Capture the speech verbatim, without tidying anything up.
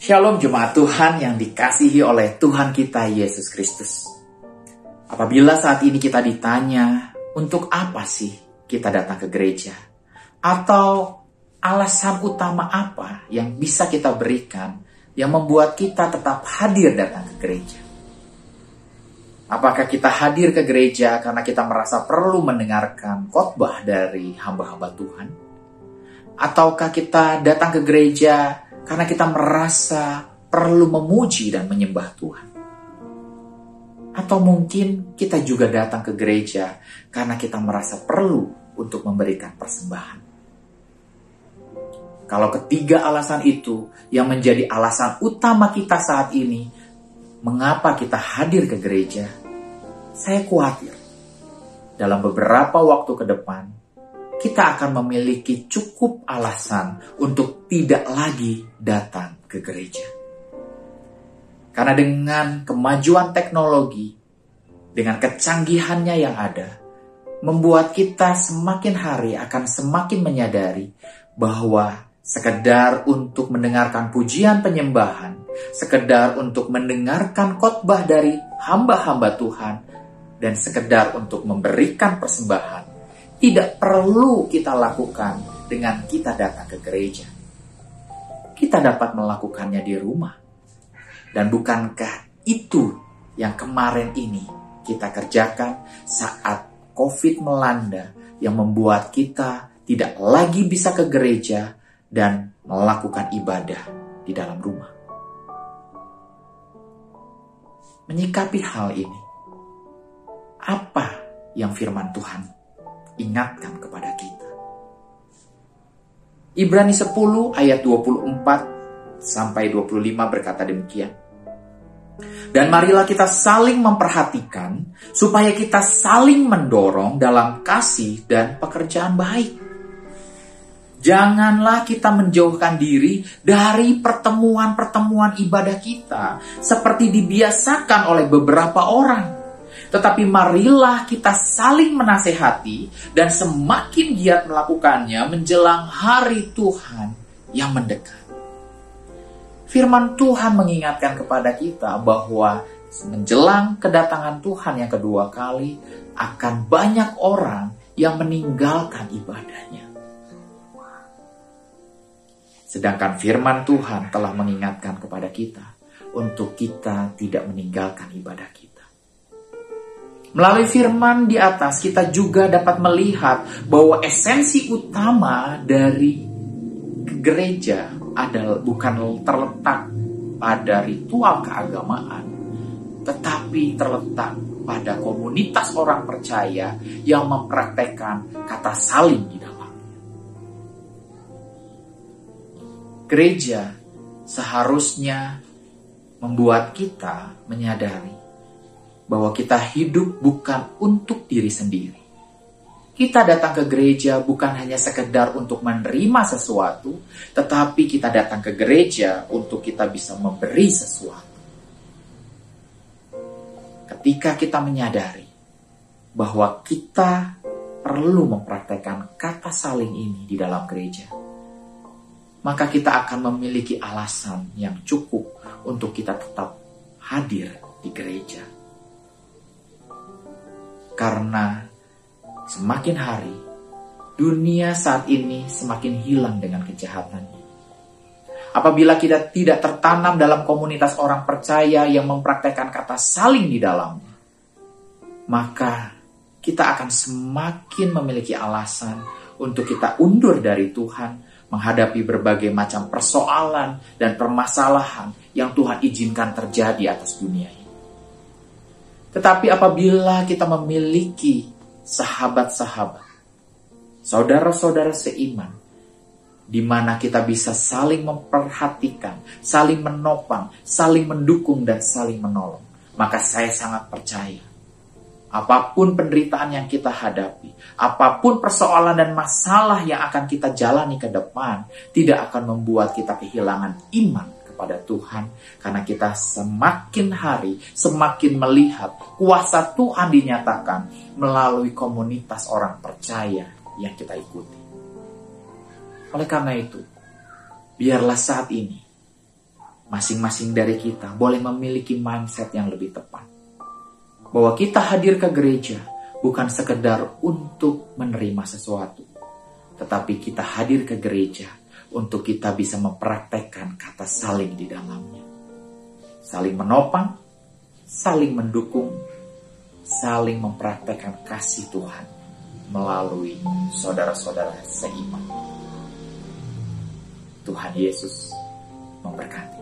Shalom jemaat Tuhan yang dikasihi oleh Tuhan kita Yesus Kristus. Apabila saat ini kita ditanya, untuk apa sih kita datang ke gereja? Atau alasan utama apa yang bisa kita berikan yang membuat kita tetap hadir datang ke gereja? Apakah kita hadir ke gereja karena kita merasa perlu mendengarkan khotbah dari hamba-hamba Tuhan? Ataukah kita datang ke gereja karena kita merasa perlu memuji dan menyembah Tuhan? Atau mungkin kita juga datang ke gereja karena kita merasa perlu untuk memberikan persembahan. Kalau ketiga alasan itu yang menjadi alasan utama kita saat ini, mengapa kita hadir ke gereja, saya khawatir dalam beberapa waktu ke depan, kita akan memiliki cukup alasan untuk tidak lagi datang ke gereja. Karena dengan kemajuan teknologi, dengan kecanggihannya yang ada, membuat kita semakin hari akan semakin menyadari bahwa sekedar untuk mendengarkan pujian penyembahan, sekedar untuk mendengarkan khotbah dari hamba-hamba Tuhan, dan sekedar untuk memberikan persembahan, tidak perlu kita lakukan dengan kita datang ke gereja. Kita dapat melakukannya di rumah. Dan bukankah itu yang kemarin ini kita kerjakan saat COVID melanda yang membuat kita tidak lagi bisa ke gereja dan melakukan ibadah di dalam rumah? Menyikapi hal ini, apa yang firman Tuhan ingatkan kepada kita? Ibrani sepuluh ayat dua puluh empat sampai dua puluh lima berkata demikian. Dan marilah kita saling memperhatikan supaya kita saling mendorong dalam kasih dan pekerjaan baik. Janganlah kita menjauhkan diri dari pertemuan-pertemuan ibadah kita seperti dibiasakan oleh beberapa orang. Tetapi marilah kita saling menasehati dan semakin giat melakukannya menjelang hari Tuhan yang mendekat. Firman Tuhan mengingatkan kepada kita bahwa menjelang kedatangan Tuhan yang kedua kali akan banyak orang yang meninggalkan ibadahnya. Sedangkan firman Tuhan telah mengingatkan kepada kita untuk kita tidak meninggalkan ibadah kita. Melalui firman di atas, kita juga dapat melihat bahwa esensi utama dari gereja adalah bukan terletak pada ritual keagamaan, tetapi terletak pada komunitas orang percaya yang mempraktekkan kata saling di dalamnya. Gereja seharusnya membuat kita menyadari bahwa kita hidup bukan untuk diri sendiri. Kita datang ke gereja bukan hanya sekedar untuk menerima sesuatu, tetapi kita datang ke gereja untuk kita bisa memberi sesuatu. Ketika kita menyadari bahwa kita perlu mempraktekkan kata saling ini di dalam gereja, maka kita akan memiliki alasan yang cukup untuk kita tetap hadir di gereja. Karena semakin hari, dunia saat ini semakin hilang dengan kejahatannya. Apabila kita tidak tertanam dalam komunitas orang percaya yang mempraktekkan kata saling di dalamnya, maka kita akan semakin memiliki alasan untuk kita undur dari Tuhan, menghadapi berbagai macam persoalan dan permasalahan yang Tuhan izinkan terjadi atas dunia ini. Tetapi apabila kita memiliki sahabat-sahabat, saudara-saudara seiman, di mana kita bisa saling memperhatikan, saling menopang, saling mendukung, dan saling menolong, maka saya sangat percaya, apapun penderitaan yang kita hadapi, apapun persoalan dan masalah yang akan kita jalani ke depan, tidak akan membuat kita kehilangan iman pada Tuhan, karena kita semakin hari semakin melihat kuasa Tuhan dinyatakan melalui komunitas orang percaya yang kita ikuti. Oleh karena itu, biarlah saat ini masing-masing dari kita boleh memiliki mindset yang lebih tepat. Bahwa kita hadir ke gereja bukan sekedar untuk menerima sesuatu, tetapi kita hadir ke gereja untuk kita bisa mempraktekkan kata saling di dalamnya. Saling menopang, saling mendukung, saling mempraktekkan kasih Tuhan melalui saudara-saudara seiman. Tuhan Yesus memberkati.